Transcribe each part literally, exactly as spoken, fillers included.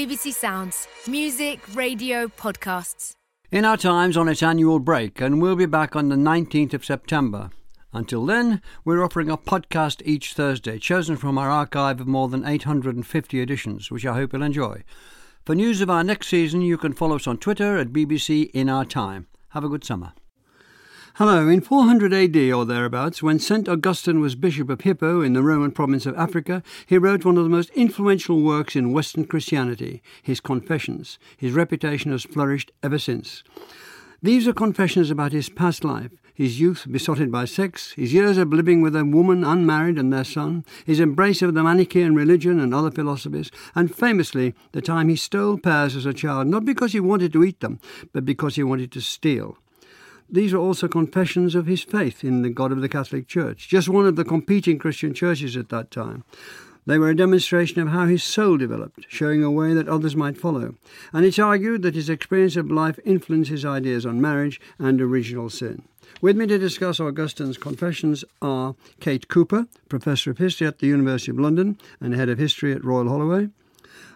B B C Sounds. Music, radio, podcasts. In Our Time's on its annual break, and we'll be back on the nineteenth of September. Until then, we're offering a podcast each Thursday, chosen from our archive of more than eight hundred fifty editions, which I hope you'll enjoy. For news of our next season, you can follow us on Twitter at B B C In Our Time. Have a good summer. Hello. In four hundred A D or thereabouts, when Saint Augustine was Bishop of Hippo in the Roman province of Africa, he wrote one of the most influential works in Western Christianity, his Confessions. His reputation has flourished ever since. These are confessions about his past life, his youth besotted by sex, his years of living with a woman unmarried and their son, his embrace of the Manichaean religion and other philosophies, and famously the time he stole pears as a child, not because he wanted to eat them, but because he wanted to steal. These are also confessions of his faith in the God of the Catholic Church, just one of the competing Christian churches at that time. They were a demonstration of how his soul developed, showing a way that others might follow. And it's argued that his experience of life influenced his ideas on marriage and original sin. With me to discuss Augustine's Confessions are Kate Cooper, Professor of History at the University of London and Head of History at Royal Holloway;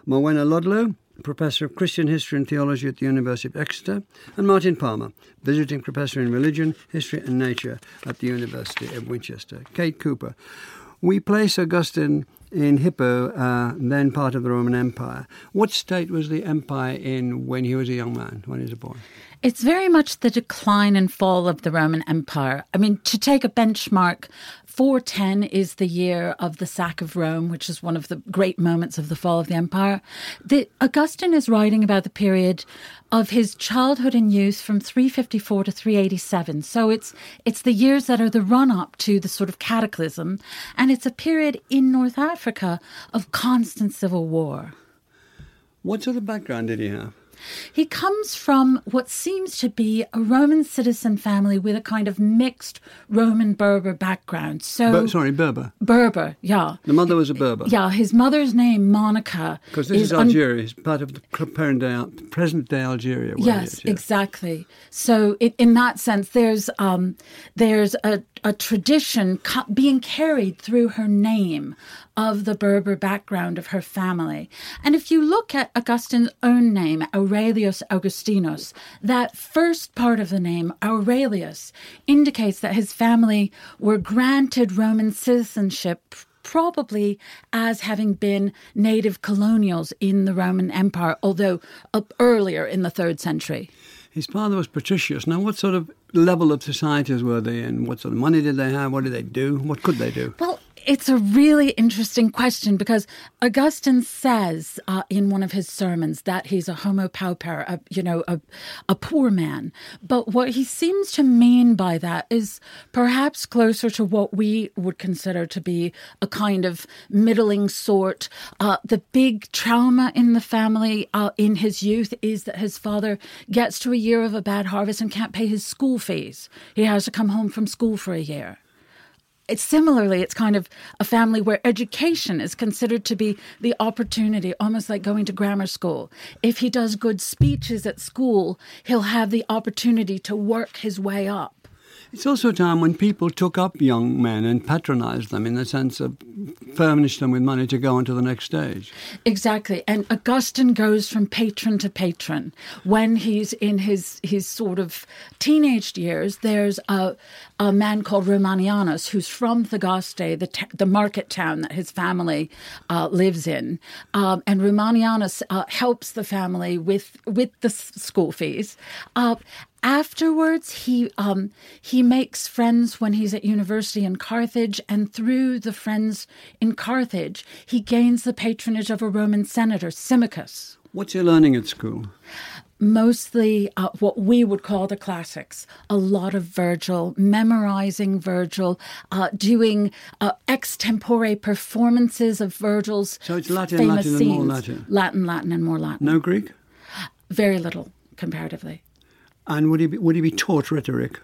Morwenna Ludlow, Professor of Christian History and Theology at the University of Exeter; and Martin Palmer, Visiting Professor in Religion, History and Nature at the University of Winchester. Kate Cooper, we place Augustine in Hippo, uh, then part of the Roman Empire. What state was the empire in when he was a young man, when he was born? It's very much the decline and fall of the Roman Empire. I mean, to take a benchmark, four ten is the year of the sack of Rome, which is one of the great moments of the fall of the empire. The, Augustine is writing about the period of his childhood and youth from three fifty-four to three eighty-seven. So it's it's the years that are the run-up to the sort of cataclysm, and it's a period in North Africa of constant civil war. What sort of background did he have? He comes from what seems to be a Roman citizen family with a kind of mixed Roman Berber background. So, Ber- sorry, Berber. Berber, yeah. The mother was a Berber. Yeah, his mother's name, Monica. Because this is, is Algeria, un- it's part of the present-day Algeria. Yes, is, yes, exactly. So it, in that sense, there's um, there's a, a tradition co- being carried through her name of the Berber background of her family. And if you look at Augustine's own name, Aurelius Augustinus, that first part of the name, Aurelius, indicates that his family were granted Roman citizenship probably as having been native colonials in the Roman Empire, although up earlier in the third century. His father was Patricius. Now, what sort of level of societies were they in? What sort of money did they have? What did they do? What could they do? Well, it's a really interesting question because Augustine says uh, in one of his sermons that he's a homo pauper, a, you know, a, a poor man. But what he seems to mean by that is perhaps closer to what we would consider to be a kind of middling sort. Uh, the big trauma in the family uh, in his youth is that his father gets to a year of a bad harvest and can't pay his school fees. He has to come home from school for a year. It's similarly, it's kind of a family where education is considered to be the opportunity, almost like going to grammar school. If he does good speeches at school, he'll have the opportunity to work his way up. It's also a time when people took up young men and patronized them in the sense of furnished them with money to go on to the next stage. Exactly. And Augustine goes from patron to patron. When he's in his, his sort of teenage years, there's a, a man called Romanianus who's from Tagaste, the, t- the market town that his family uh, lives in. Um, and Romanianus uh, helps the family with, with the s- school fees. Uh, Afterwards, he um, he makes friends when he's at university in Carthage, and through the friends in Carthage, he gains the patronage of a Roman senator, Symmachus. What's he learning at school? Mostly uh, what we would call the classics. A lot of Virgil, memorizing Virgil, uh, doing uh, extempore performances of Virgil's famous scenes. So it's Latin, Latin, and more Latin. Latin, Latin, and more Latin. No Greek? Very little, comparatively. And would he be, would he be taught rhetoric?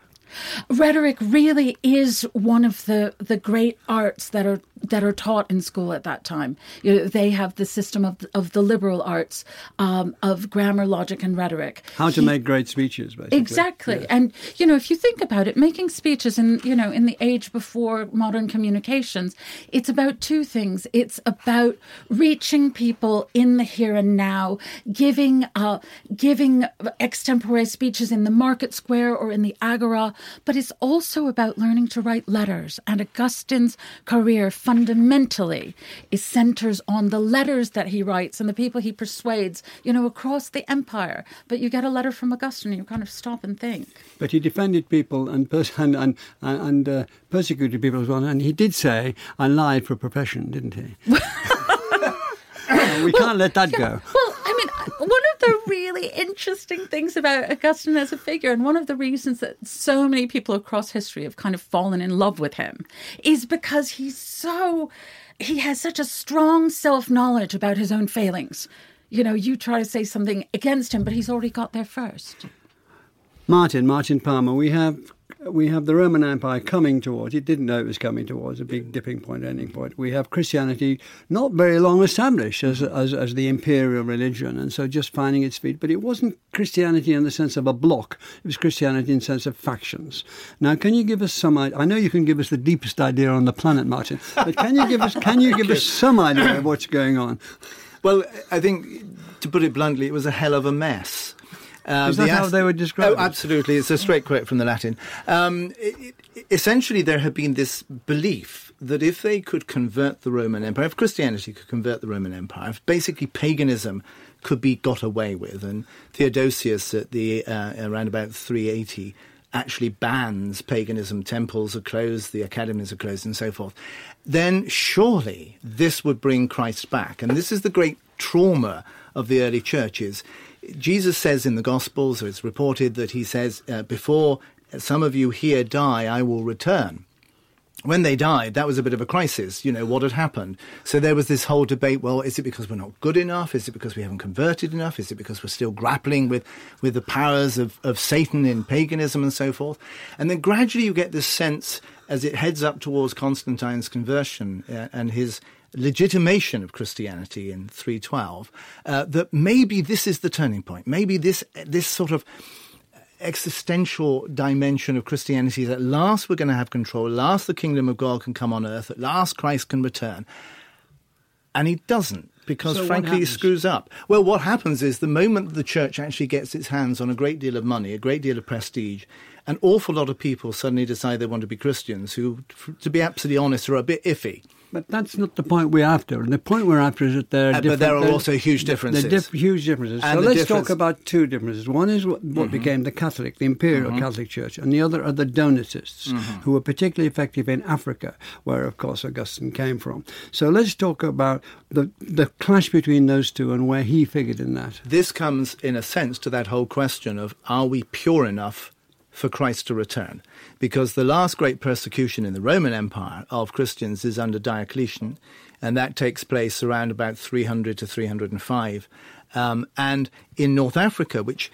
Rhetoric really is one of the, the great arts that are that are taught in school at that time. You know, they have the system of, of the liberal arts, um, of grammar, logic, and rhetoric. How to he, make great speeches, basically. Exactly. Yeah. And, you know, if you think about it, making speeches in, you know, in the age before modern communications, it's about two things. It's about reaching people in the here and now, giving, uh, giving extempore speeches in the market square or in the agora, but it's also about learning to write letters. And Augustine's career fundamentally is centers on the letters that he writes and the people he persuades, you know, across the empire. But you get a letter from Augustine, you kind of stop and think. But he defended people and pers- and, and, and uh, persecuted people as well. And he did say, I lied for a profession, didn't he? we well, can't let that yeah, go. Well, I mean, one of the really interesting things about Augustine as a figure, and one of the reasons that so many people across history have kind of fallen in love with him, is because he's so, he has such a strong self-knowledge about his own failings. You know, you try to say something against him, but he's already got there first. Martin, Martin Palmer, we have... We have the Roman Empire coming towards, it didn't know it was coming towards, a big dipping point, ending point. We have Christianity not very long established as, as as the imperial religion, and so just finding its feet. But it wasn't Christianity in the sense of a block, it was Christianity in the sense of factions. Now, can you give us some idea? I know you can give us the deepest idea on the planet, Martin, but can you give us, can you give us some idea of what's going on? Well, I think, to put it bluntly, it was a hell of a mess. Uh, Is that the how ast- they were described? Oh, absolutely. It's a straight quote from the Latin. Um, it, it, essentially, there had been this belief that if they could convert the Roman Empire, if Christianity could convert the Roman Empire, if basically paganism could be got away with. And Theodosius, at the uh, around about three eighty, actually bans paganism. Temples are closed, the academies are closed, and so forth. Then surely this would bring Christ back. And this is the great trauma of the early churches. Jesus says in the Gospels, or it's reported that he says, uh, before some of you here die, I will return. When they died, that was a bit of a crisis, you know, what had happened. So there was this whole debate, well, is it because we're not good enough? Is it because we haven't converted enough? Is it because we're still grappling with, with the powers of, of Satan in paganism and so forth? And then gradually you get this sense, as it heads up towards Constantine's conversion uh, and his legitimation of Christianity in three twelve, uh, that maybe this is the turning point. Maybe this this sort of existential dimension of Christianity is at last we're going to have control, at last the kingdom of God can come on earth, at last Christ can return. And he doesn't, because so frankly he screws up. Well, what happens is the moment the church actually gets its hands on a great deal of money, a great deal of prestige, an awful lot of people suddenly decide they want to be Christians who, to be absolutely honest, are a bit iffy. But that's not the point we're after. And the point we're after is that there are... Uh, but there are also huge differences. There are diff- huge differences. And so let's difference. talk about two differences. One is what, what mm-hmm. became the Catholic, the Imperial mm-hmm. Catholic Church, and the other are the Donatists, mm-hmm. who were particularly effective in Africa, where, of course, Augustine came from. So let's talk about the, the clash between those two and where he figured in that. This comes, in a sense, to that whole question of, are we pure enough for Christ to return? Because the last great persecution in the Roman Empire of Christians is under Diocletian, and that takes place around about three hundred to three hundred five. Um, and in North Africa, which,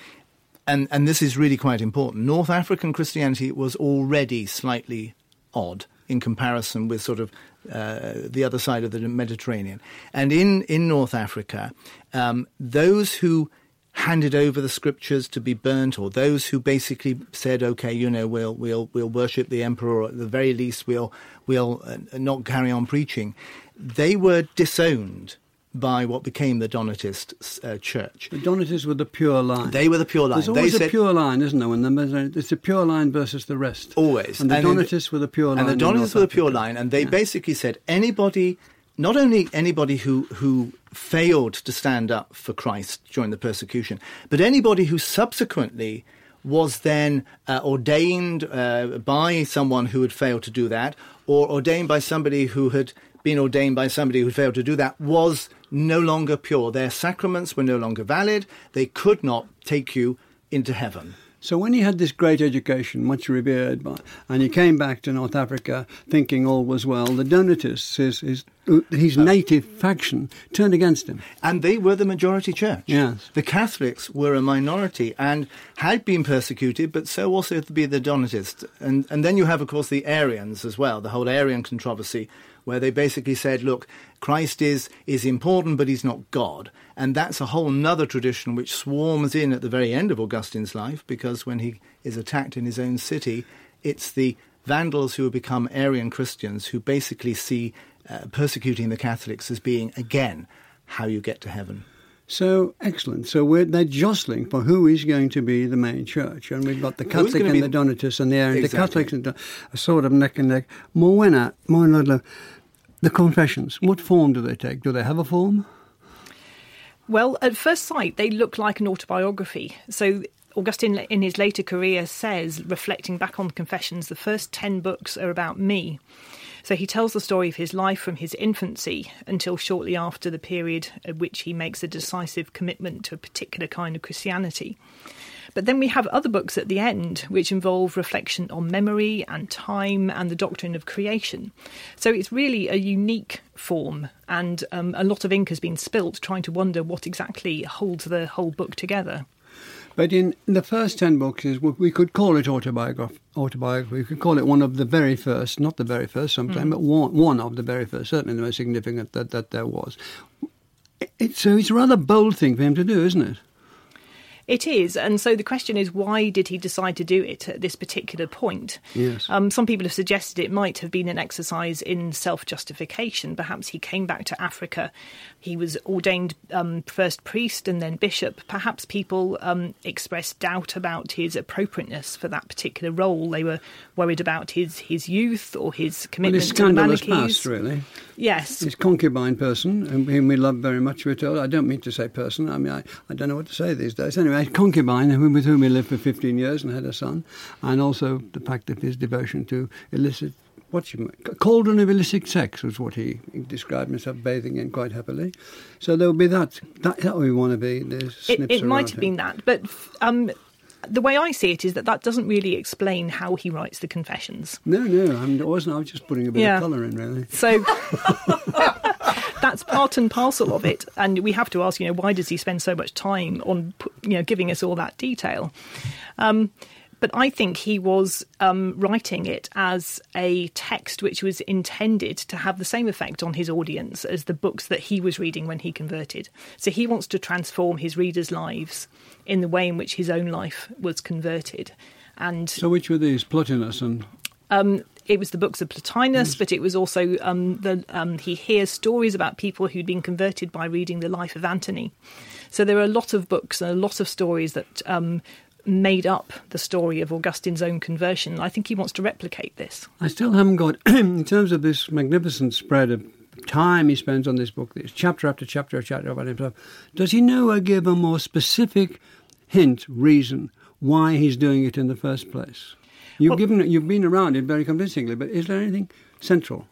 and, and this is really quite important, North African Christianity was already slightly odd in comparison with sort of uh, the other side of the Mediterranean. And in, in North Africa, um, those who handed over the scriptures to be burnt, or those who basically said, okay, you know, we'll we'll we'll worship the emperor, or at the very least we'll we'll uh, not carry on preaching, they were disowned by what became the Donatist uh, church. The Donatists were the pure line. They were the pure line. There's always they said, a pure line, isn't there? When the, it's the pure line versus the rest. Always. And the and Donatists the, were the pure line. And the Donatists were the pure line, and they yeah. basically said anybody... Not only anybody who, who failed to stand up for Christ during the persecution, but anybody who subsequently was then uh, ordained uh, by someone who had failed to do that, or ordained by somebody who had been ordained by somebody who failed to do that, was no longer pure. Their sacraments were no longer valid. They could not take you into heaven. So when he had this great education, much revered, by, and he came back to North Africa thinking all was well, the Donatists, his, his, his native faction, turned against him. And they were the majority church. Yes. The Catholics were a minority and had been persecuted, but so also had to be the Donatists. And, and then you have, of course, the Arians as well, the whole Arian controversy, where they basically said, look, Christ is is important, but he's not God. And that's a whole nother tradition which swarms in at the very end of Augustine's life, because when he is attacked in his own city, it's the Vandals who have become Arian Christians who basically see uh, persecuting the Catholics as being, again, how you get to heaven. So, excellent. So we're, they're jostling for who is going to be the main church. And we've got the Catholic and be... the Donatists and the Arian. Exactly. The Catholics and are sort of neck and neck. Morwenna, Morwenna Ludlow, the Confessions, what form do they take? Do they have a form? Well, at first sight, they look like an autobiography. So Augustine, in his later career, says, reflecting back on the Confessions, the first ten books are about me. So he tells the story of his life from his infancy until shortly after the period at which he makes a decisive commitment to a particular kind of Christianity. But then we have other books at the end which involve reflection on memory and time and the doctrine of creation. So it's really a unique form, and um, a lot of ink has been spilt trying to wonder what exactly holds the whole book together. But in the first ten books, is what we could call it autobiograph- autobiography. We could call it one of the very first, not the very first sometime, mm. but one, one of the very first, certainly the most significant that, that there was. It, it, so it's a rather bold thing for him to do, isn't it? It is, and so the question is, why did he decide to do it at this particular point? Yes. Um, some people have suggested it might have been an exercise in self-justification. Perhaps he came back to Africa. He was ordained um, first priest and then bishop. Perhaps people um, expressed doubt about his appropriateness for that particular role. They were worried about his, his youth or his commitment well, his to the Manichaeis. Scandalous past, really. Yes. His concubine person, whom we love very much, we're told. I don't mean to say person. I mean, I, I don't know what to say these days. Anyway. A concubine with whom he lived for fifteen years and had a son, and also the fact of his devotion to illicit, what you cauldron of illicit sex was what he described himself bathing in quite happily. So there would be that. That, that would be one of the, the snips. It, it might have him. been that, but um, the way I see it is that that doesn't really explain how he writes the Confessions. No, no, I mean, it wasn't. I was just putting a bit yeah. of colour in, really. So... That's part and parcel of it, and we have to ask, you know, why does he spend so much time on, you know, giving us all that detail? Um, but I think he was um, writing it as a text which was intended to have the same effect on his audience as the books that he was reading when he converted. So he wants to transform his readers' lives in the way in which his own life was converted. And so, which were these, Plotinus and? Um, It was the books of Plotinus, but it was also um, the, um, he hears stories about people who'd been converted by reading the life of Antony. So there are a lot of books and a lot of stories that um, made up the story of Augustine's own conversion. I think he wants to replicate this. I still haven't got, in terms of this magnificent spread of time he spends on this book, this chapter after chapter after chapter about himself, does he nowhere give a more specific hint, reason, why he's doing it in the first place? You've, well, given, you've been around it very convincingly, but is there anything central?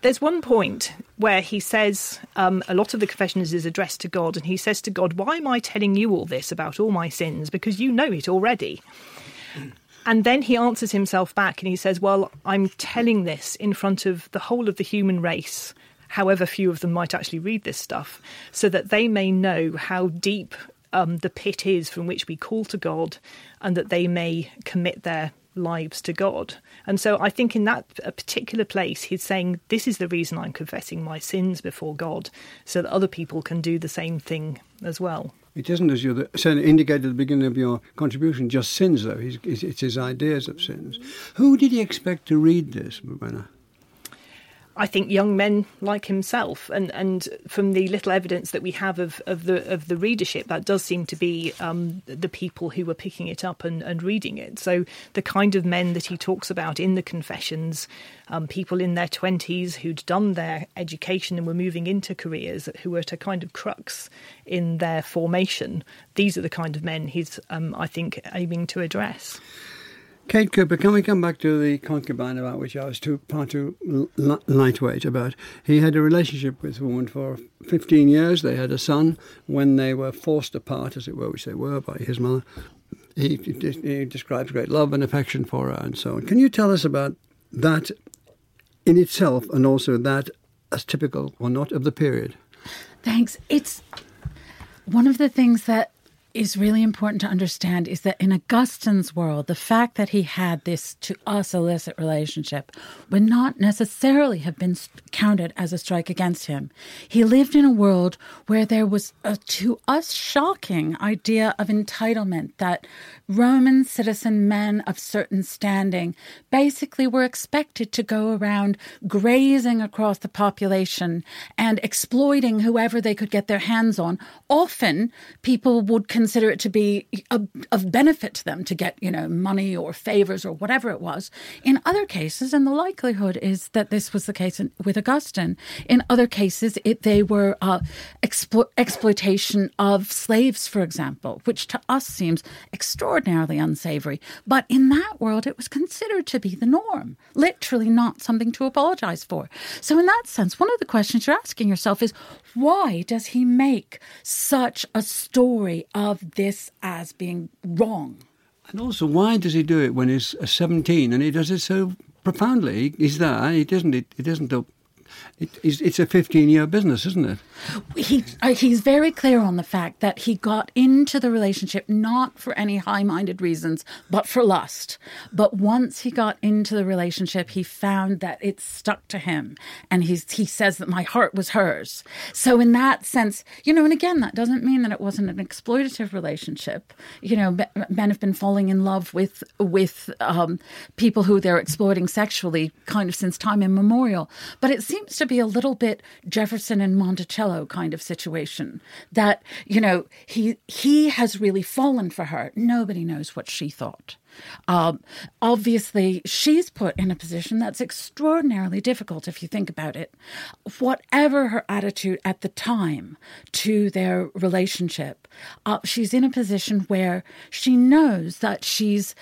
There's one point where he says, um, a lot of the Confessions is addressed to God, and he says to God, why am I telling you all this about all my sins? Because you know it already. And then he answers himself back and he says, well, I'm telling this in front of the whole of the human race, however few of them might actually read this stuff, so that they may know how deep um, the pit is from which we call to God, and that they may commit their lives to God. And so I think in that particular place he's saying, this is the reason I'm confessing my sins before God, so that other people can do the same thing as well. It isn't, as you indicated at the beginning of your contribution, just sins though. He's, it's his ideas of sins. Who did he expect to read this, Morwenna? I think young men like himself, and, and from the little evidence that we have of, of the of the readership, that does seem to be um, the people who were picking it up and, and reading it. So the kind of men that he talks about in the Confessions, um, people in their twenties who'd done their education and were moving into careers, who were at a kind of crux in their formation. These are the kind of men he's, um, I think, aiming to address. Kate Cooper, can we come back to the concubine about which I was too far too l- lightweight about? He had a relationship with a woman for fifteen years. They had a son. When they were forced apart, as it were, which they were by his mother, he, he describes great love and affection for her and so on. Can you tell us about that in itself, and also that as typical or not of the period? Thanks. It's one of the things that is really important to understand is that in Augustine's world, the fact that he had this to us illicit relationship would not necessarily have been counted as a strike against him. He lived in a world where there was a, to us, shocking idea of entitlement, that Roman citizen men of certain standing basically were expected to go around grazing across the population and exploiting whoever they could get their hands on. Often, people would consider it to be a, of benefit to them to get, you know, money or favors or whatever it was. In other cases, and the likelihood is that this was the case in, with Augustine, in other cases, it, they were uh, explo- exploitation of slaves, for example, which to us seems extraordinarily unsavory. But in that world, it was considered to be the norm, literally not something to apologize for. So in that sense, one of the questions you're asking yourself is, why does he make such a story of of this as being wrong? And also, why does he do it when he's seventeen? And he does it so profoundly. He's there. It isn't. It isn't a. It, it's a fifteen-year business, isn't it? He uh, he's very clear on the fact that he got into the relationship not for any high-minded reasons, but for lust. But once he got into the relationship, he found that it stuck to him, and he's he says that my heart was hers. So in that sense, you know, and again, that doesn't mean that it wasn't an exploitative relationship. You know, men have been falling in love with with um, people who they're exploiting sexually, kind of since time immemorial. But it seems Seems to be a little bit Jefferson and Monticello kind of situation, that, you know, he he has really fallen for her. Nobody knows what she thought. Um, obviously, she's put in a position that's extraordinarily difficult if you think about it. Whatever her attitude at the time to their relationship, uh, she's in a position where she knows that she's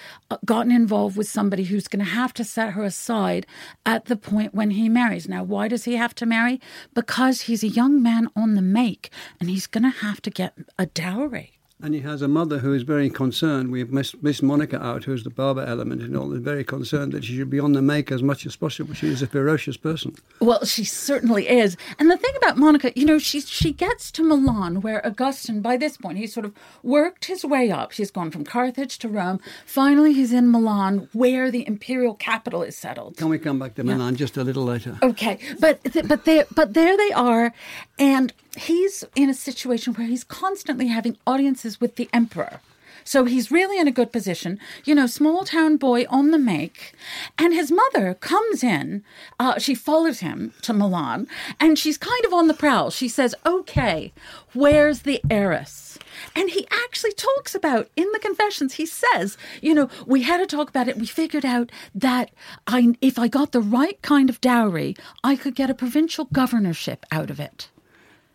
gotten involved with somebody who's going to have to set her aside at the point when he marries. Now, why does he have to marry? Because he's a young man on the make, and he's going to have to get a dowry. And he has a mother who is very concerned. We've missed Miss Monica out, who's the barber element in all, is very concerned that she should be on the make as much as possible. She is a ferocious person. Well, she certainly is. And the thing about Monica, you know, she she gets to Milan, where Augustine, by this point, he's sort of worked his way up. He's gone from Carthage to Rome. Finally, he's in Milan, where the imperial capital is settled. Can we come back to Milan yeah. just a little later? Okay. But th- but there but there they are, and he's in a situation where he's constantly having audiences with the emperor. So he's really in a good position, you know, small town boy on the make. And his mother comes in, uh, she follows him to Milan, and she's kind of on the prowl. She says, okay, where's the heiress? And he actually talks about, in the Confessions, he says, you know, we had a talk about it. We figured out that I, if I got the right kind of dowry, I could get a provincial governorship out of it.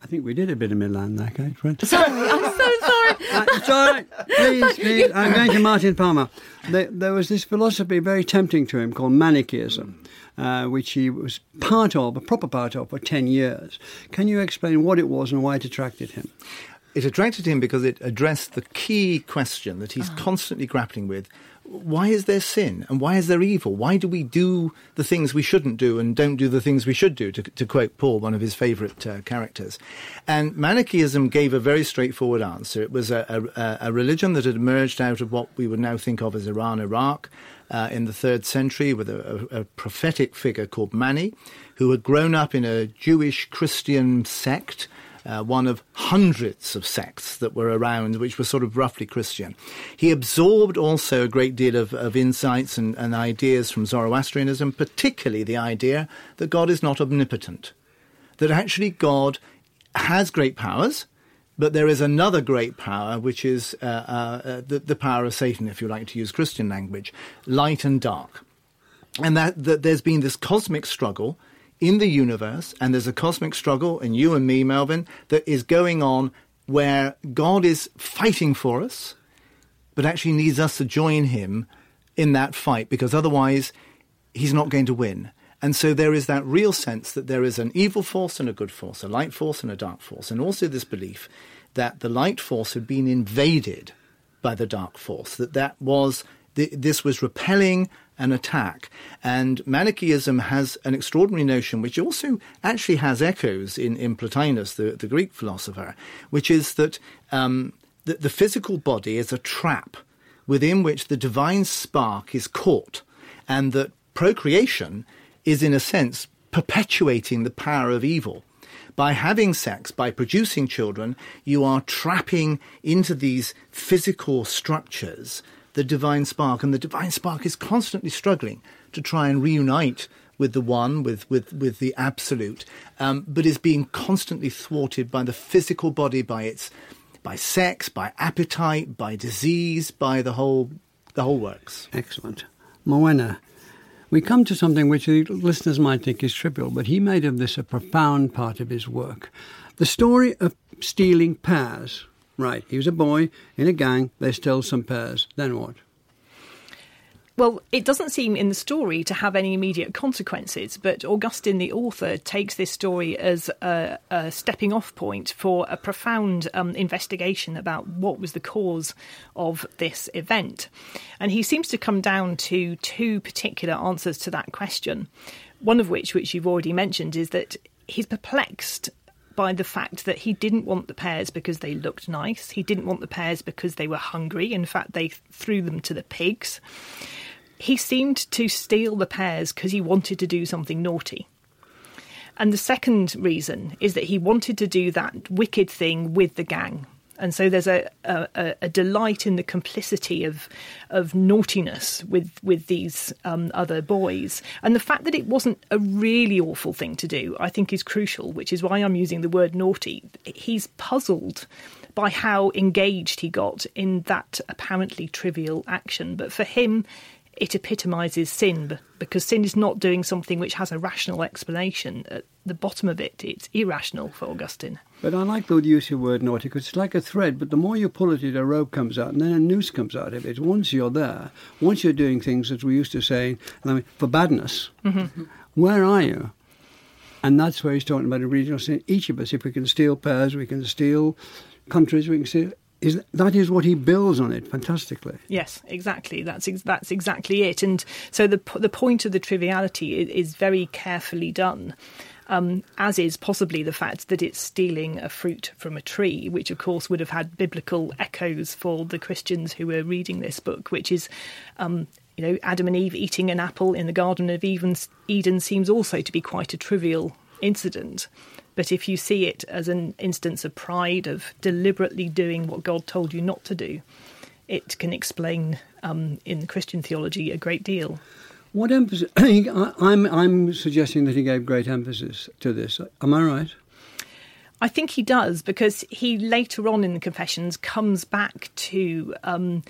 I think we did a bit of Milan there, Kate. Sorry, I'm so sorry. uh, sorry, please, please. I'm going to Martin Palmer. There, there was this philosophy very tempting to him called Manichaeism, uh, which he was part of, a proper part of, for ten years. Can you explain what it was and why it attracted him? It attracted him because it addressed the key question that he's oh. constantly grappling with. Why is there sin and why is there evil? Why do we do the things we shouldn't do and don't do the things we should do, to, to quote Paul, one of his favourite uh, characters? And Manichaeism gave a very straightforward answer. It was a, a, a religion that had emerged out of what we would now think of as Iran, Iraq, uh, in the third century, with a, a, a prophetic figure called Mani, who had grown up in a Jewish-Christian sect, Uh, one of hundreds of sects that were around, which were sort of roughly Christian. He absorbed also a great deal of, of insights and, and ideas from Zoroastrianism, particularly the idea that God is not omnipotent, that actually God has great powers, but there is another great power, which is uh, uh, the, the power of Satan, if you like to use Christian language, light and dark. And that, that there's been this cosmic struggle in the universe, and there's a cosmic struggle, and you and me, Melvyn, that is going on where God is fighting for us, but actually needs us to join him in that fight, because otherwise he's not going to win. And so there is that real sense that there is an evil force and a good force, a light force and a dark force, and also this belief that the light force had been invaded by the dark force, that that was this was repelling an attack. And Manichaeism has an extraordinary notion, which also actually has echoes in, in Plotinus, the, the Greek philosopher, which is that um, that the physical body is a trap within which the divine spark is caught, and that procreation is, in a sense, perpetuating the power of evil. By having sex, by producing children, you are trapping into these physical structures the divine spark, and the divine spark is constantly struggling to try and reunite with the one, with with, with the absolute, um, but is being constantly thwarted by the physical body, by its by sex, by appetite, by disease, by the whole the whole works. Excellent. Morwenna, we come to something which the listeners might think is trivial, but he made of this a profound part of his work. The story of stealing pears. Right, he was a boy in a gang, they stole some pears. Then what? Well, it doesn't seem in the story to have any immediate consequences, but Augustine, the author, takes this story as a, a stepping-off point for a profound um, investigation about what was the cause of this event. And he seems to come down to two particular answers to that question, one of which, which you've already mentioned, is that he's perplexed by the fact that he didn't want the pears because they looked nice. He didn't want the pears because they were hungry. In fact, they threw them to the pigs. He seemed to steal the pears because he wanted to do something naughty. And the second reason is that he wanted to do that wicked thing with the gang. And so there's a, a, a delight in the complicity of of naughtiness with, with these um, other boys. And the fact that it wasn't a really awful thing to do, I think, is crucial, which is why I'm using the word naughty. He's puzzled by how engaged he got in that apparently trivial action. But for him, it epitomises sin, because sin is not doing something which has a rational explanation. At the bottom of it, it's irrational for Augustine. But I like the use of the word naughty, because it's like a thread, but the more you pull at it, a rope comes out, and then a noose comes out of it. Once you're there, once you're doing things, as we used to say, I mean, for badness, mm-hmm. where are you? And that's where he's talking about original sin. Each of us, if we can steal pears, we can steal countries, we can steal... Is that, that is what he builds on it fantastically. Yes, exactly. That's ex- that's exactly it. And so the the point of the triviality is, is very carefully done, um, as is possibly the fact that it's stealing a fruit from a tree, which of course would have had biblical echoes for the Christians who were reading this book, which is, um, you know, Adam and Eve eating an apple in the Garden of Eden seems also to be quite a trivial incident. But if you see it as an instance of pride, of deliberately doing what God told you not to do, it can explain, um, in Christian theology, a great deal. What emphasis? I'm, I'm suggesting that he gave great emphasis to this. Am I right? I think he does, because he later on in the Confessions comes back to um,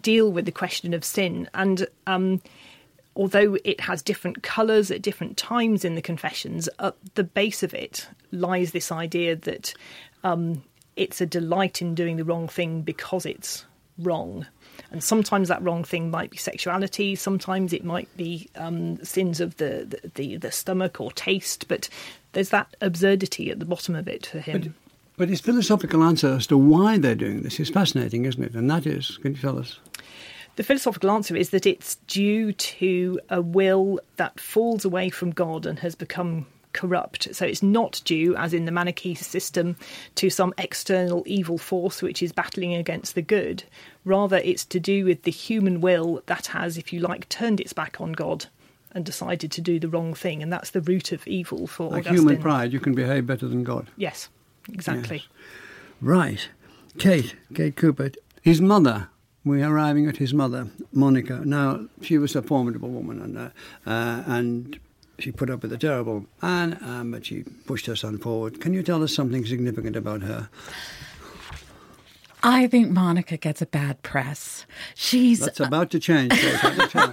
deal with the question of sin. And... Um, although it has different colours at different times in the Confessions, at the base of it lies this idea that um, it's a delight in doing the wrong thing because it's wrong. And sometimes that wrong thing might be sexuality, sometimes it might be um, sins of the, the, the, the stomach or taste, but there's that absurdity at the bottom of it for him. But, but his philosophical answer as to why they're doing this is fascinating, isn't it? And that is, can you tell us? The philosophical answer is that it's due to a will that falls away from God and has become corrupt. So it's not due, as in the Manichaeist system, to some external evil force which is battling against the good. Rather, it's to do with the human will that has, if you like, turned its back on God and decided to do the wrong thing. And that's the root of evil for Augustine. Like human pride, you can behave better than God. Yes, exactly. Yes. Right. Kate, Kate Cooper, his mother... We're arriving at his mother, Monica. Now, she was a formidable woman, and uh, uh, and she put up with the terrible man, um, but she pushed her son forward. Can you tell us something significant about her? I think Monica gets a bad press. She's... That's about to change. Well,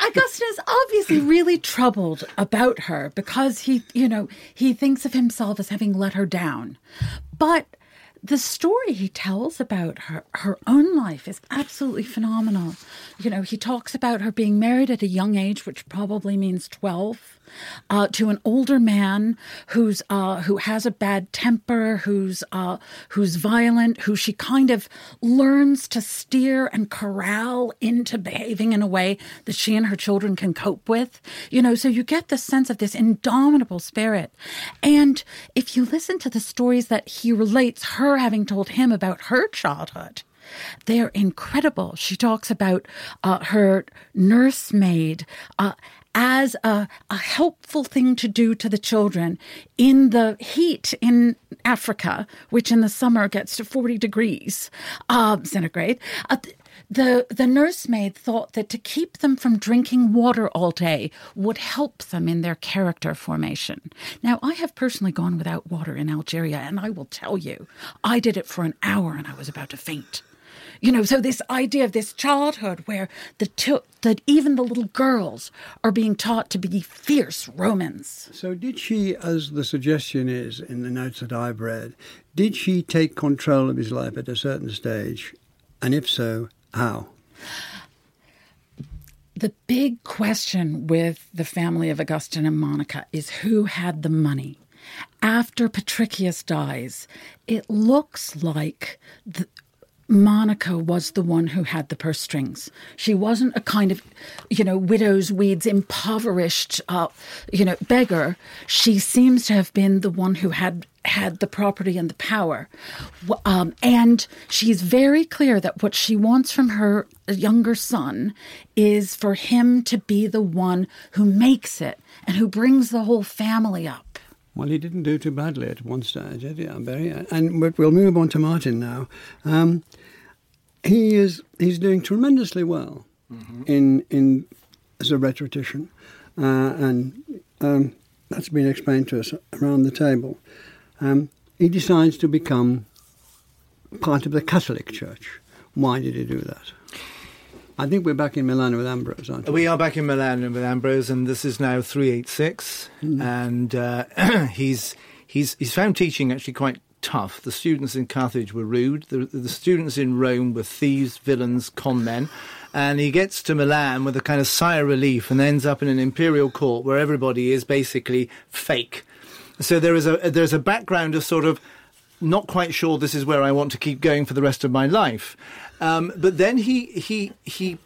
Augustine is obviously really troubled about her because he, you know, he thinks of himself as having let her down. But... the story he tells about her, her own life is absolutely phenomenal. You know, he talks about her being married at a young age, which probably means twelve, uh, to an older man who's uh, who has a bad temper, who's uh, who's violent, who she kind of learns to steer and corral into behaving in a way that she and her children can cope with. You know, so you get the sense of this indomitable spirit. And if you listen to the stories that he relates, her having told him about her childhood, they're incredible. She talks about uh, her nursemaid uh, as a, a helpful thing to do to the children in the heat in Africa, which in the summer gets to forty degrees um, centigrade. Uh, The the nursemaid thought that to keep them from drinking water all day would help them in their character formation. Now, I have personally gone without water in Algeria, and I will tell you, I did it for an hour and I was about to faint. You know, so this idea of this childhood where the t- that even the little girls are being taught to be fierce Romans. So did she, as the suggestion is in the notes that I've read, did she take control of his life at a certain stage? And if so, how? The big question with the family of Augustine and Monica is who had the money. After Patricius dies, it looks like the, Monica was the one who had the purse strings. She wasn't a kind of, you know, widow's weeds, impoverished, uh, you know, beggar. She seems to have been the one who had had the property and the power. Um, and she's very clear that what she wants from her younger son is for him to be the one who makes it and who brings the whole family up. Well, he didn't do too badly at one stage, did he, Barry? And we'll move on to Martin now. Um, he is he's doing tremendously well mm-hmm. in in as a rhetorician, uh, and um, that's been explained to us around the table. Um, he decides to become part of the Catholic Church. Why did he do that? I think we're back in Milan with Ambrose, aren't we? We are back in Milan with Ambrose, and this is now three eighty-six. Mm. And uh, he's he's he's found teaching actually quite tough. The students in Carthage were rude. The, the students in Rome were thieves, villains, con men. And he gets to Milan with a kind of sigh of relief and ends up in an imperial court where everybody is basically fake. So there is a there's a background of sort of not quite sure this is where I want to keep going for the rest of my life. Um, but then he he he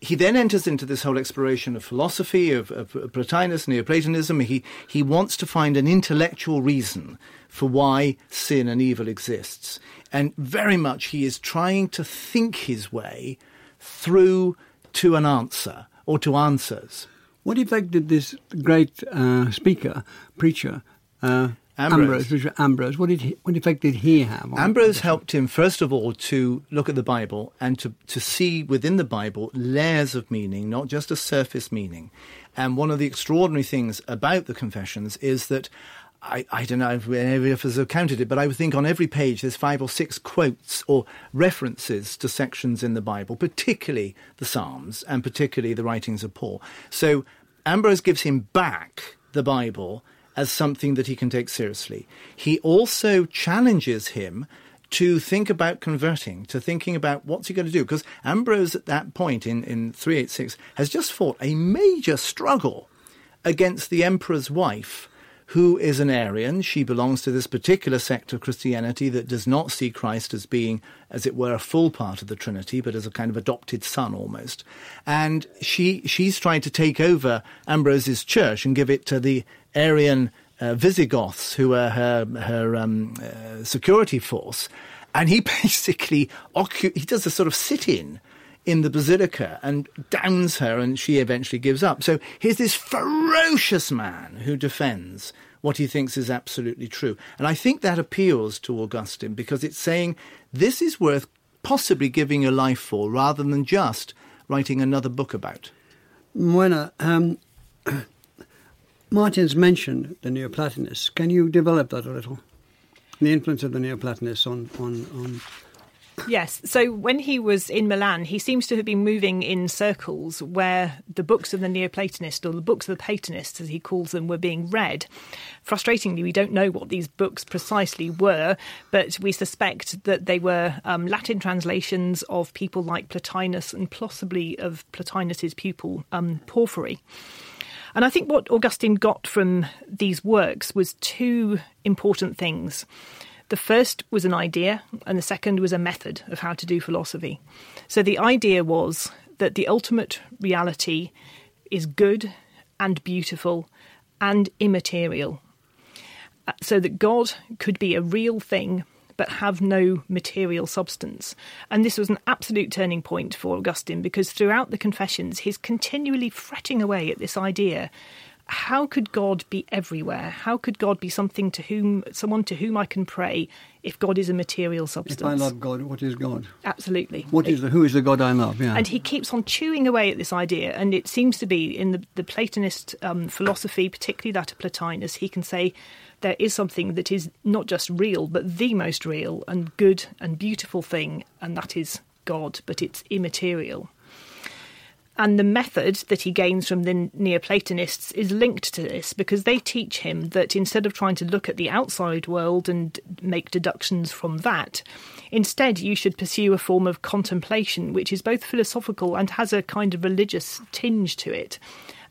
he then enters into this whole exploration of philosophy, of, of Plotinus, Neoplatonism. He he wants to find an intellectual reason for why sin and evil exists. And very much he is trying to think his way through to an answer or to answers. What effect did this great uh, speaker, preacher, Uh, Ambrose. Ambrose, Ambrose. What did he, what effect did he have? On Ambrose helped him, first of all, to look at the Bible and to, to see within the Bible layers of meaning, not just a surface meaning. And one of the extraordinary things about the Confessions is that, I, I don't know if any of us have counted it, but I would think on every page there's five or six quotes or references to sections in the Bible, particularly the Psalms and particularly the writings of Paul. So Ambrose gives him back the Bible as something that he can take seriously. He also challenges him to think about converting, to thinking about what's he going to do. Because Ambrose at that point in, in three eighty-six has just fought a major struggle against the emperor's wife, who is an Arian. She belongs to this particular sect of Christianity that does not see Christ as being, as it were, a full part of the Trinity, but as a kind of adopted son almost. And she she's trying to take over Ambrose's church and give it to the Arian uh, Visigoths, who are her, her um, uh, security force. And he basically occu- he does a sort of sit-in in the basilica and downs her, and she eventually gives up. So here's this ferocious man who defends what he thinks is absolutely true. And I think that appeals to Augustine because it's saying this is worth possibly giving your life for rather than just writing another book about. Morwenna, um, Martin's mentioned the Neoplatonists. Can you develop that a little? The influence of the Neoplatonists on... on, on Yes. So when he was in Milan, he seems to have been moving in circles where the books of the Neoplatonists, or the books of the Platonists, as he calls them, were being read. Frustratingly, we don't know what these books precisely were, but we suspect that they were um, Latin translations of people like Plotinus and possibly of Plotinus's pupil um, Porphyry. And I think what Augustine got from these works was two important things. The first was an idea, and the second was a method of how to do philosophy. So the idea was that the ultimate reality is good and beautiful and immaterial, so that God could be a real thing but have no material substance. And this was an absolute turning point for Augustine, because throughout the Confessions, he's continually fretting away at this idea. How could God be everywhere? How could God be something to whom, someone to whom I can pray if God is a material substance? If I love God, what is God? Absolutely. What is the, who is the God I love? Yeah. And he keeps on chewing away at this idea, and it seems to be in the, the Platonist um, philosophy, particularly that of Plotinus, he can say there is something that is not just real, but the most real and good and beautiful thing, and that is God, but it's immaterial. And the method that he gains from the Neoplatonists is linked to this, because they teach him that instead of trying to look at the outside world and make deductions from that, instead you should pursue a form of contemplation, which is both philosophical and has a kind of religious tinge to it.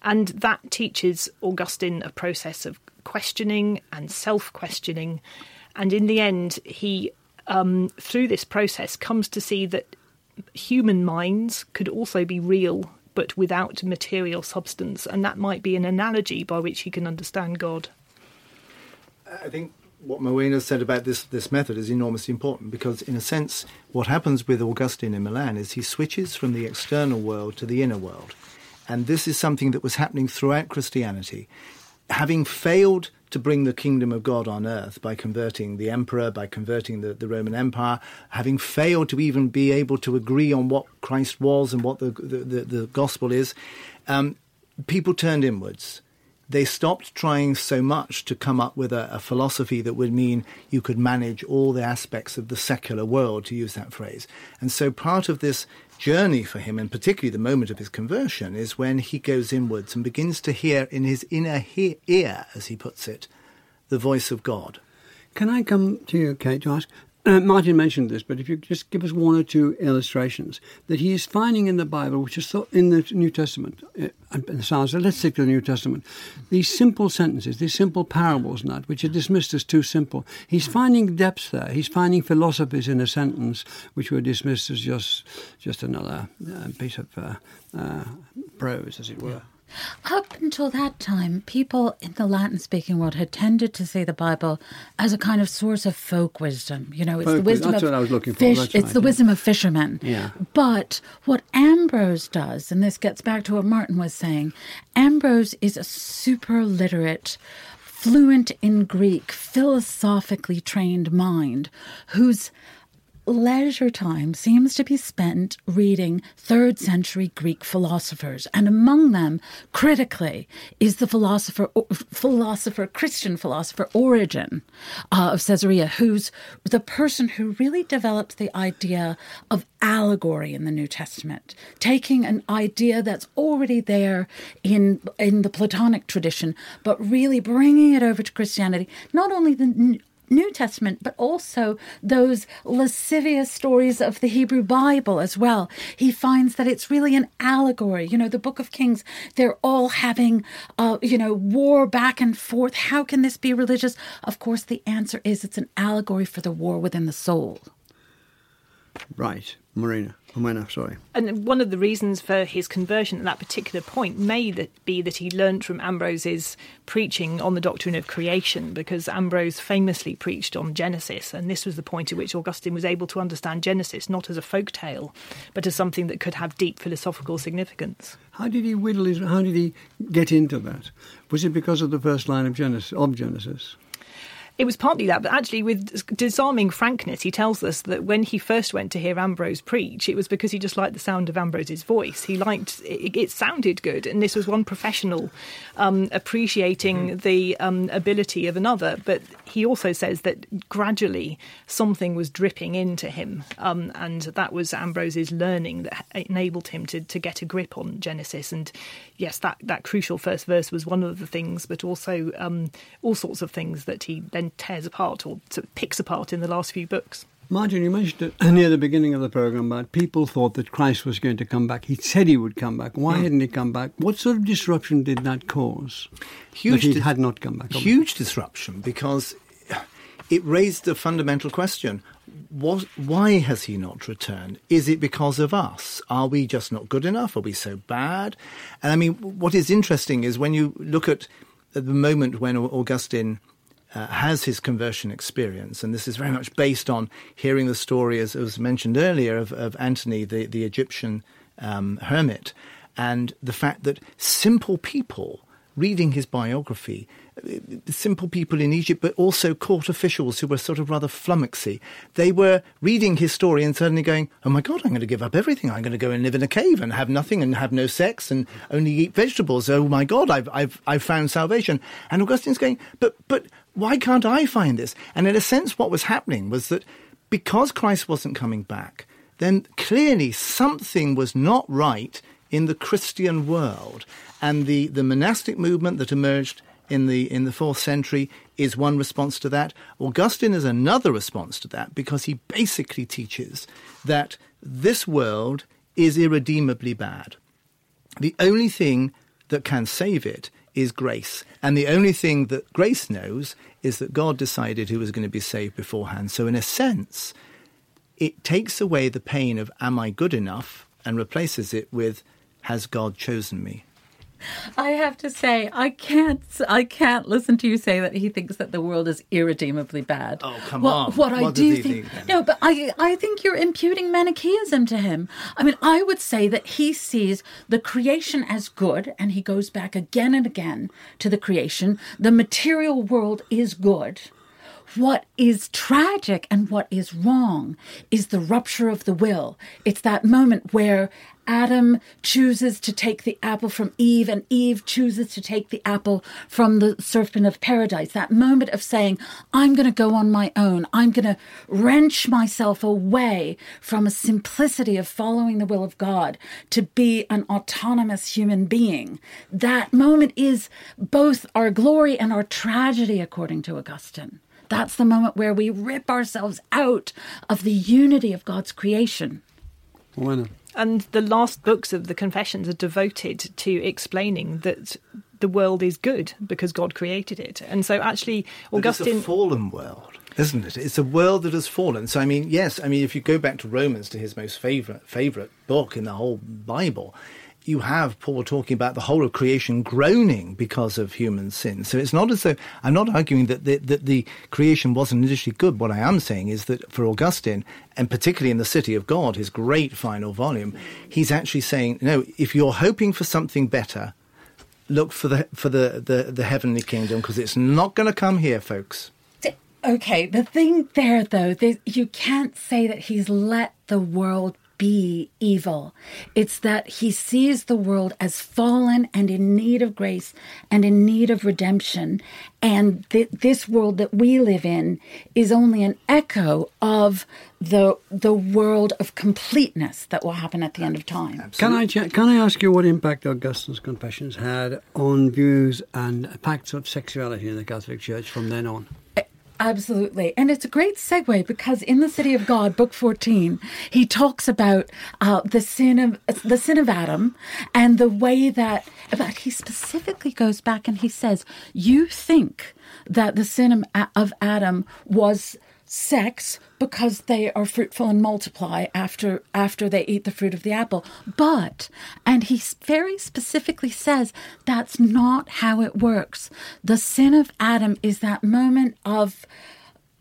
And that teaches Augustine a process of questioning and self-questioning. And in the end, he, um, through this process, comes to see that human minds could also be real, but without material substance. And that might be an analogy by which he can understand God. I think what Morwenna said about this, this method is enormously important, because, in a sense, what happens with Augustine in Milan is he switches from the external world to the inner world. And this is something that was happening throughout Christianity. Having failed to bring the kingdom of God on earth by converting the emperor, by converting the, the Roman Empire, having failed to even be able to agree on what Christ was and what the, the, the, the gospel is, um, people turned inwards. They stopped trying so much to come up with a, a philosophy that would mean you could manage all the aspects of the secular world, to use that phrase. And so part of this journey for him, and particularly the moment of his conversion, is when he goes inwards and begins to hear in his inner he- ear, as he puts it, the voice of God. Can I come to you, Kate, to ask? Uh, Martin mentioned this, but if you just give us one or two illustrations that he is finding in the Bible, which is thought in the New Testament, uh, and the Psalms, so let's stick to the New Testament, these simple sentences, these simple parables and that, which are dismissed as too simple. He's finding depths there. He's finding philosophies in a sentence which were dismissed as just just another uh, piece of uh, uh, prose, as it were. Yeah. Up until that time, people in the Latin-speaking world had tended to see the Bible as a kind of source of folk wisdom. You know, it's folk, the wisdom that's of what I was looking for. Fish, it's right, the yeah. wisdom of fishermen. Yeah. But what Ambrose does, and this gets back to what Martin was saying, Ambrose is a super literate, fluent in Greek, philosophically trained mind whose leisure time seems to be spent reading third century Greek philosophers, and among them, critically, is the philosopher, philosopher Christian philosopher Origen uh, of Caesarea, who's the person who really develops the idea of allegory in the New Testament, taking an idea that's already there in in the Platonic tradition, but really bringing it over to Christianity. Not only the New Testament, but also those lascivious stories of the Hebrew Bible as well. He finds that it's really an allegory. You know, the Book of Kings, they're all having, uh, you know, war back and forth. How can this be religious? Of course, the answer is it's an allegory for the war within the soul. Right. Morwenna, Morwenna, sorry. And one of the reasons for his conversion at that particular point may that be that he learned from Ambrose's preaching on the doctrine of creation, because Ambrose famously preached on Genesis, and this was the point at which Augustine was able to understand Genesis, not as a folk tale, but as something that could have deep philosophical significance. How did he whittle his, how did he get into that? Was it because of the first line of Genesis? Of Genesis? It was partly that, but actually with disarming frankness, he tells us that when he first went to hear Ambrose preach, it was because he just liked the sound of Ambrose's voice. He liked, it, it sounded good, and this was one professional um, appreciating the um, ability of another. But he also says that gradually something was dripping into him, um, and that was Ambrose's learning that enabled him to, to get a grip on Genesis. And yes, that, that crucial first verse was one of the things, but also um, all sorts of things that he then tears apart or sort of picks apart in the last few books. Martin, you mentioned it near the beginning of the programme about people thought that Christ was going to come back. He said he would come back. Why mm. hadn't he come back? What sort of disruption did that cause? Huge that he di- had not come back. Huge obviously. disruption, because it raised the fundamental question. What, why has he not returned? Is it because of us? Are we just not good enough? Are we so bad? And I mean, what is interesting is when you look at the moment when Augustine Uh, has his conversion experience, and this is very much based on hearing the story, as was mentioned earlier, of, of Antony, the, the Egyptian um, hermit, and the fact that simple people, reading his biography, simple people in Egypt, but also court officials who were sort of rather flummoxy, they were reading his story and suddenly going, oh my God, I'm going to give up everything. I'm going to go and live in a cave and have nothing and have no sex and only eat vegetables. Oh my God, I've I've I've found salvation. And Augustine's going, but but why can't I find this? And in a sense, what was happening was that because Christ wasn't coming back, then clearly something was not right in the Christian world. And the, the monastic movement that emerged in the in the fourth century is one response to that. Augustine is another response to that, because he basically teaches that this world is irredeemably bad. The only thing that can save it is grace. And the only thing that grace knows is that God decided who was going to be saved beforehand. So in a sense, it takes away the pain of am I good enough and replaces it with has God chosen me? I have to say, I can't I can't listen to you say that he thinks that the world is irredeemably bad. Oh, come what, on. What, what I do think... think no, but I, I think you're imputing Manichaeism to him. I mean, I would say that he sees the creation as good, and he goes back again and again to the creation. The material world is good. What is tragic and what is wrong is the rupture of the will. It's that moment where Adam chooses to take the apple from Eve, and Eve chooses to take the apple from the serpent of paradise. That moment of saying, I'm going to go on my own. I'm going to wrench myself away from a simplicity of following the will of God to be an autonomous human being. That moment is both our glory and our tragedy, according to Augustine. That's the moment where we rip ourselves out of the unity of God's creation. Morwenna. And the last books of the Confessions are devoted to explaining that the world is good because God created it. And so actually Augustine... It's a fallen world, isn't it? It's a world that has fallen. So, I mean, yes, I mean, if you go back to Romans, to his most favourite favourite book in the whole Bible, you have Paul talking about the whole of creation groaning because of human sin. So it's not as though... I'm not arguing that the, that the creation wasn't initially good. What I am saying is that for Augustine, and particularly in the City of God, his great final volume, he's actually saying, no, if you're hoping for something better, look for the, for the, the, the heavenly kingdom, because it's not going to come here, folks. Okay, the thing there, though, you can't say that he's let the world be evil. It's that he sees the world as fallen and in need of grace and in need of redemption. And th- this world that we live in is only an echo of the the world of completeness that will happen at the end of time. Absolutely. Can I can I ask you what impact Augustine's Confessions had on views and pacts of sexuality in the Catholic Church from then on? It, Absolutely. And it's a great segue, because in The City of God, book fourteen, he talks about uh, the sin of the sin of Adam and the way that, but he specifically goes back and he says, you think that the sin of Adam was sex because they are fruitful and multiply after after they eat the fruit of the apple. But, and he very specifically says, that's not how it works. The sin of Adam is that moment of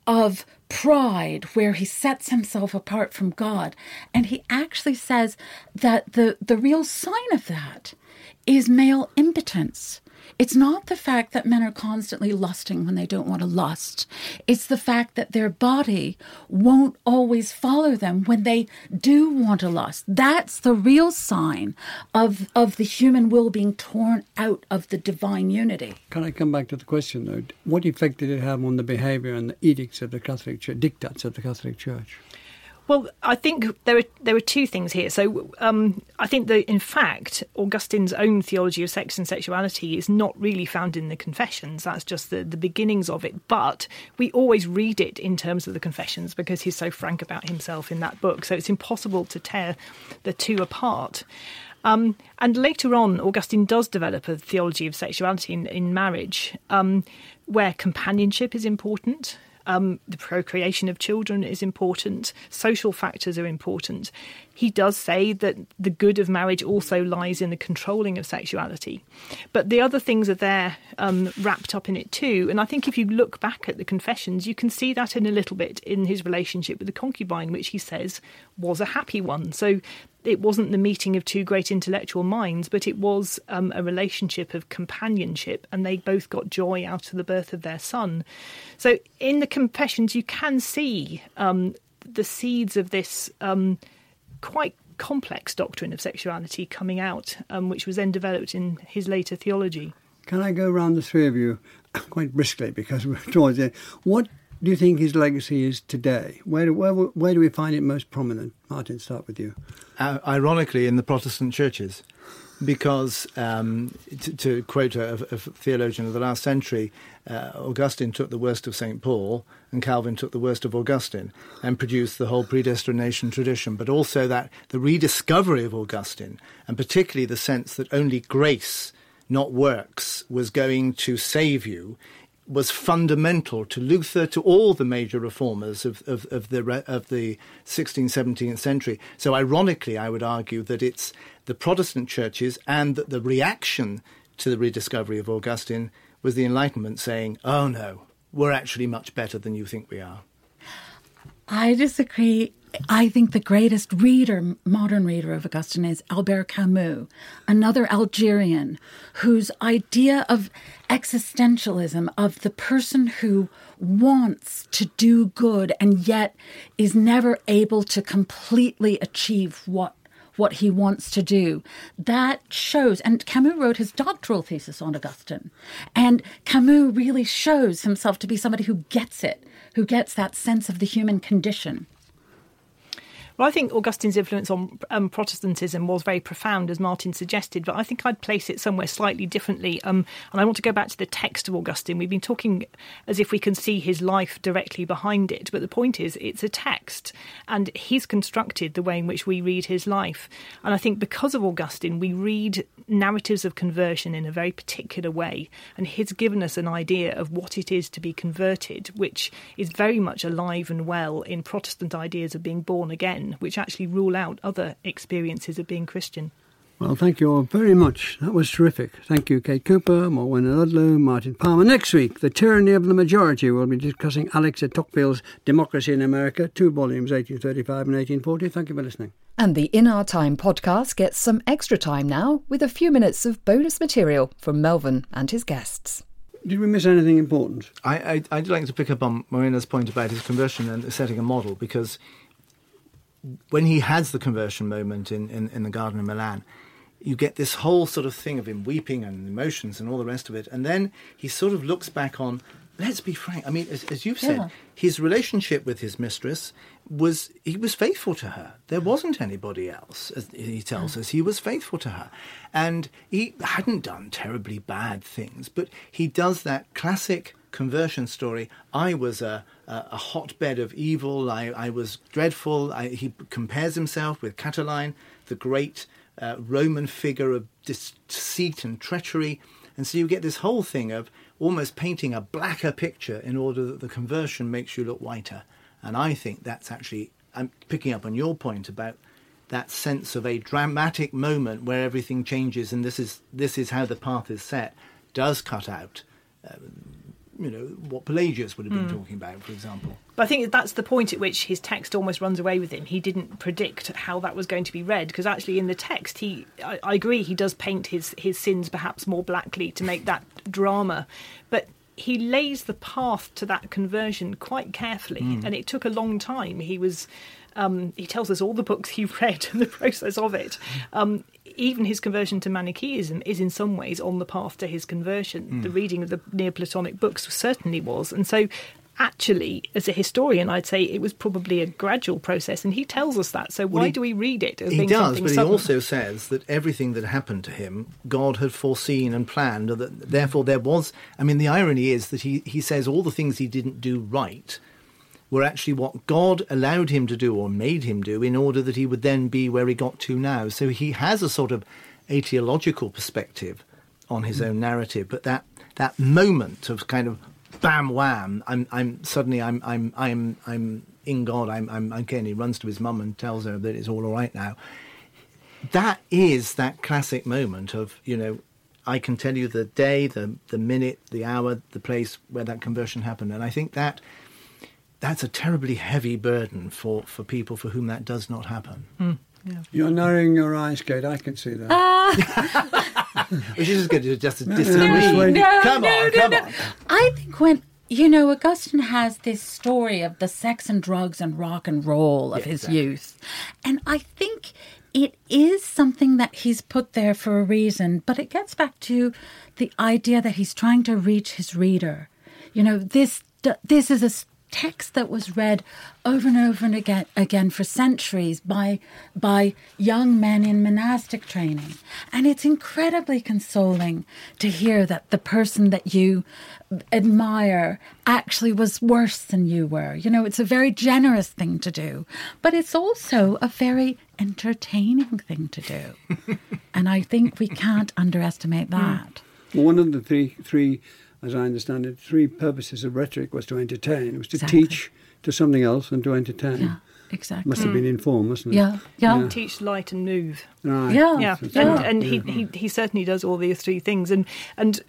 of pride where he sets himself apart from God. And he actually says that the, the real sign of that is male impotence. It's not the fact that men are constantly lusting when they don't want to lust. It's the fact that their body won't always follow them when they do want to lust. That's the real sign of, of the human will being torn out of the divine unity. Can I come back to the question, though? What effect did it have on the behaviour and the edicts of the Catholic Church, dictates of the Catholic Church? Well, I think there are there are two things here. So um, I think that, in fact, Augustine's own theology of sex and sexuality is not really found in the Confessions. That's just the, the beginnings of it. But we always read it in terms of the Confessions because he's so frank about himself in that book. So it's impossible to tear the two apart. Um, and later on, Augustine does develop a theology of sexuality in, in marriage, um, where companionship is important. Um, the procreation of children is important. Social factors are important. He does say that the good of marriage also lies in the controlling of sexuality. But the other things are there um, wrapped up in it too. And I think if you look back at the Confessions, you can see that in a little bit in his relationship with the concubine, which he says was a happy one. So it wasn't the meeting of two great intellectual minds, but it was um, a relationship of companionship, and they both got joy out of the birth of their son. So in the Confessions, you can see um, the seeds of this um, quite complex doctrine of sexuality coming out, um, which was then developed in his later theology. Can I go round the three of you quite briskly, because we're towards the end? What do you think his legacy is today? Where, where, where do we find it most prominent? Martin, start with you. Uh, ironically, in the Protestant churches, because, um, to, to quote a, a theologian of the last century, uh, Augustine took the worst of Saint Paul and Calvin took the worst of Augustine and produced the whole predestination tradition, but also that the rediscovery of Augustine, and particularly the sense that only grace, not works, was going to save you, was fundamental to Luther, to all the major reformers of, of, of the of the sixteenth, seventeenth century. So ironically, I would argue that it's the Protestant churches, and that the reaction to the rediscovery of Augustine was the Enlightenment saying, oh no, we're actually much better than you think we are. I disagree. I think the greatest reader, modern reader of Augustine is Albert Camus, another Algerian whose idea of existentialism, of the person who wants to do good and yet is never able to completely achieve what what he wants to do. That shows, and Camus wrote his doctoral thesis on Augustine, and Camus really shows himself to be somebody who gets it, who gets that sense of the human condition. Well, I think Augustine's influence on um, Protestantism was very profound, as Martin suggested, but I think I'd place it somewhere slightly differently. Um, and I want to go back to the text of Augustine. We've been talking as if we can see his life directly behind it, but the point is it's a text, and he's constructed the way in which we read his life. And I think because of Augustine, we read narratives of conversion in a very particular way, and he's given us an idea of what it is to be converted, which is very much alive and well in Protestant ideas of being born again, which actually rule out other experiences of being Christian. Well, thank you all very much. That was terrific. Thank you, Kate Cooper, Morwenna Ludlow, Martin Palmer. Next week, The Tyranny of the Majority. We'll be discussing Alex de Tocqueville's Democracy in America, two volumes, eighteen thirty-five and eighteen forty. Thank you for listening. And the In Our Time podcast gets some extra time now with a few minutes of bonus material from Melvyn and his guests. Did we miss anything important? I, I, I'd like to pick up on Morwenna's point about his conversion and setting a model, because when he has the conversion moment in, in, in the Garden of Milan, you get this whole sort of thing of him weeping and emotions and all the rest of it. And then he sort of looks back on, let's be frank, I mean, as, as you've said, yeah. his relationship with his mistress was, he was faithful to her. There wasn't anybody else, as he tells yeah. us. He was faithful to her. And he hadn't done terribly bad things, but he does that classic conversion story. I was a, a, a hotbed of evil. I, I was dreadful. I, he compares himself with Catiline, the great uh, Roman figure of deceit and treachery. And so you get this whole thing of almost painting a blacker picture in order that the conversion makes you look whiter. And I think that's actually, I'm picking up on your point about that sense of a dramatic moment where everything changes and this is this is how the path is set, does cut out Uh, you know, what Pelagius would have been mm. talking about, for example. But I think that's the point at which his text almost runs away with him. He didn't predict how that was going to be read, because actually in the text, he, I, I agree, he does paint his, his sins perhaps more blackly to make that drama. But he lays the path to that conversion quite carefully, mm. and it took a long time. He was, um, he tells us all the books he read and the process of it. Um, even his conversion to Manichaeism is in some ways on the path to his conversion. Mm. The reading of the Neoplatonic books certainly was. And so actually, as a historian, I'd say it was probably a gradual process, and he tells us that. So why well, he, do we read it as being does, something sudden? He does, but he also says that everything that happened to him, God had foreseen and planned, and that therefore there was... I mean, the irony is that he, he says all the things he didn't do right were actually what God allowed him to do or made him do in order that he would then be where he got to now. So he has a sort of atheological perspective on his mm. own narrative, but that, that moment of kind of bam wham, I'm I'm suddenly I'm I'm I'm I'm in God, I'm I'm okay, and he runs to his mum and tells her that it's all all right now. That is that classic moment of, you know, I can tell you the day, the the minute, the hour, the place where that conversion happened. And I think that that's a terribly heavy burden for, for people for whom that does not happen. Mm. Yeah. You're narrowing your eyes, Kate, I can see that. Uh... Which is going to just a no, no, no, come no, on, no, come no. on. I think when, you know, Augustine has this story of the sex and drugs and rock and roll of yes, his exactly. youth. And I think it is something that he's put there for a reason, but it gets back to the idea that he's trying to reach his reader. You know, this this is a text that was read over and over and again, again for centuries by by young men in monastic training. And it's incredibly consoling to hear that the person that you admire actually was worse than you were. You know, it's a very generous thing to do, but it's also a very entertaining thing to do. And I think we can't underestimate that. Well, one of the three... three as I understand it, three purposes of rhetoric was to entertain, was to exactly. teach to something else and to entertain. Yeah, exactly. Must have been informed, mustn't it? Yeah, yeah. yeah. Teach, light and move. Right. Yeah. yeah. And, yeah. and he, he, he certainly does all these three things. And and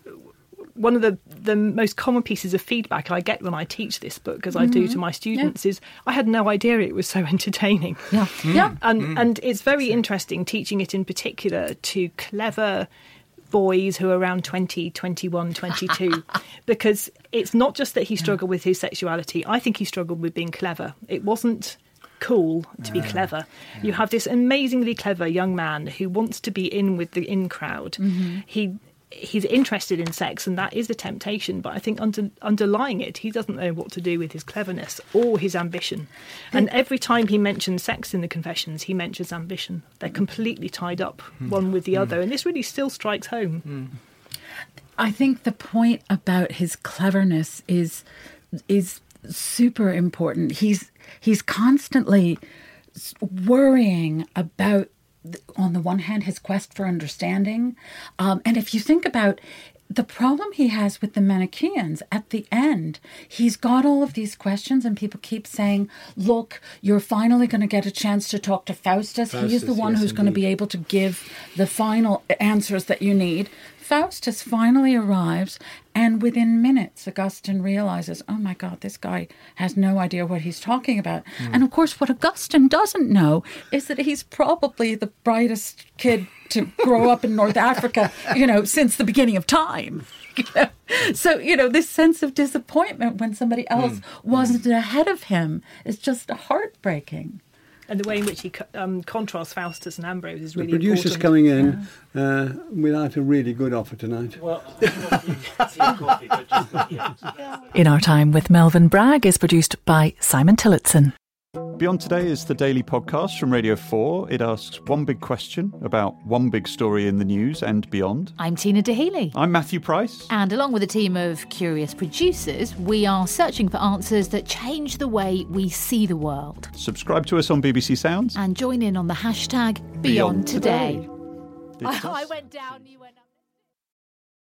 one of the, the most common pieces of feedback I get when I teach this book, as mm-hmm. I do to my students, yeah. is I had no idea it was so entertaining. Yeah. Mm. yeah. And, mm. and it's very interesting teaching it in particular to clever boys who are around twenty, twenty-one, twenty-two, because it's not just that he struggled yeah. with his sexuality. I think he struggled with being clever. It wasn't cool to be uh, clever. Yeah. You have this amazingly clever young man who wants to be in with the in crowd. Mm-hmm. He he's interested in sex, and that is a temptation, but I think under, underlying it, he doesn't know what to do with his cleverness or his ambition. And every time he mentions sex in the Confessions, he mentions ambition. They're completely tied up, one with the other, and this really still strikes home. I think the point about his cleverness is is super important. He's he's constantly worrying about, on the one hand, his quest for understanding. Um, and if you think about the problem he has with the Manichaeans at the end, he's got all of these questions and people keep saying, look, you're finally going to get a chance to talk to Faustus. Faustus he is the one yes, who's indeed. going to be able to give the final answers that you need. Faustus finally arrives, and within minutes, Augustine realizes, oh my God, this guy has no idea what he's talking about. Mm. And of course, what Augustine doesn't know is that he's probably the brightest kid to grow up in North Africa, you know, since the beginning of time. You know? So, you know, this sense of disappointment when somebody else mm. wasn't mm. ahead of him is just heartbreaking. And the way in which he um, contrasts Faustus and Ambrose is really important. The producer's coming in yeah. uh, without a really good offer tonight. Well, In Our Time with Melvyn Bragg is produced by Simon Tillotson. Beyond Today is the daily podcast from Radio four. It asks one big question about one big story in the news and beyond. I'm Tina DeHealy. I'm Matthew Price. And along with a team of curious producers, we are searching for answers that change the way we see the world. Subscribe to us on B B C Sounds. And join in on the hashtag Beyond, Beyond Today. Today. I, I went down, you went up.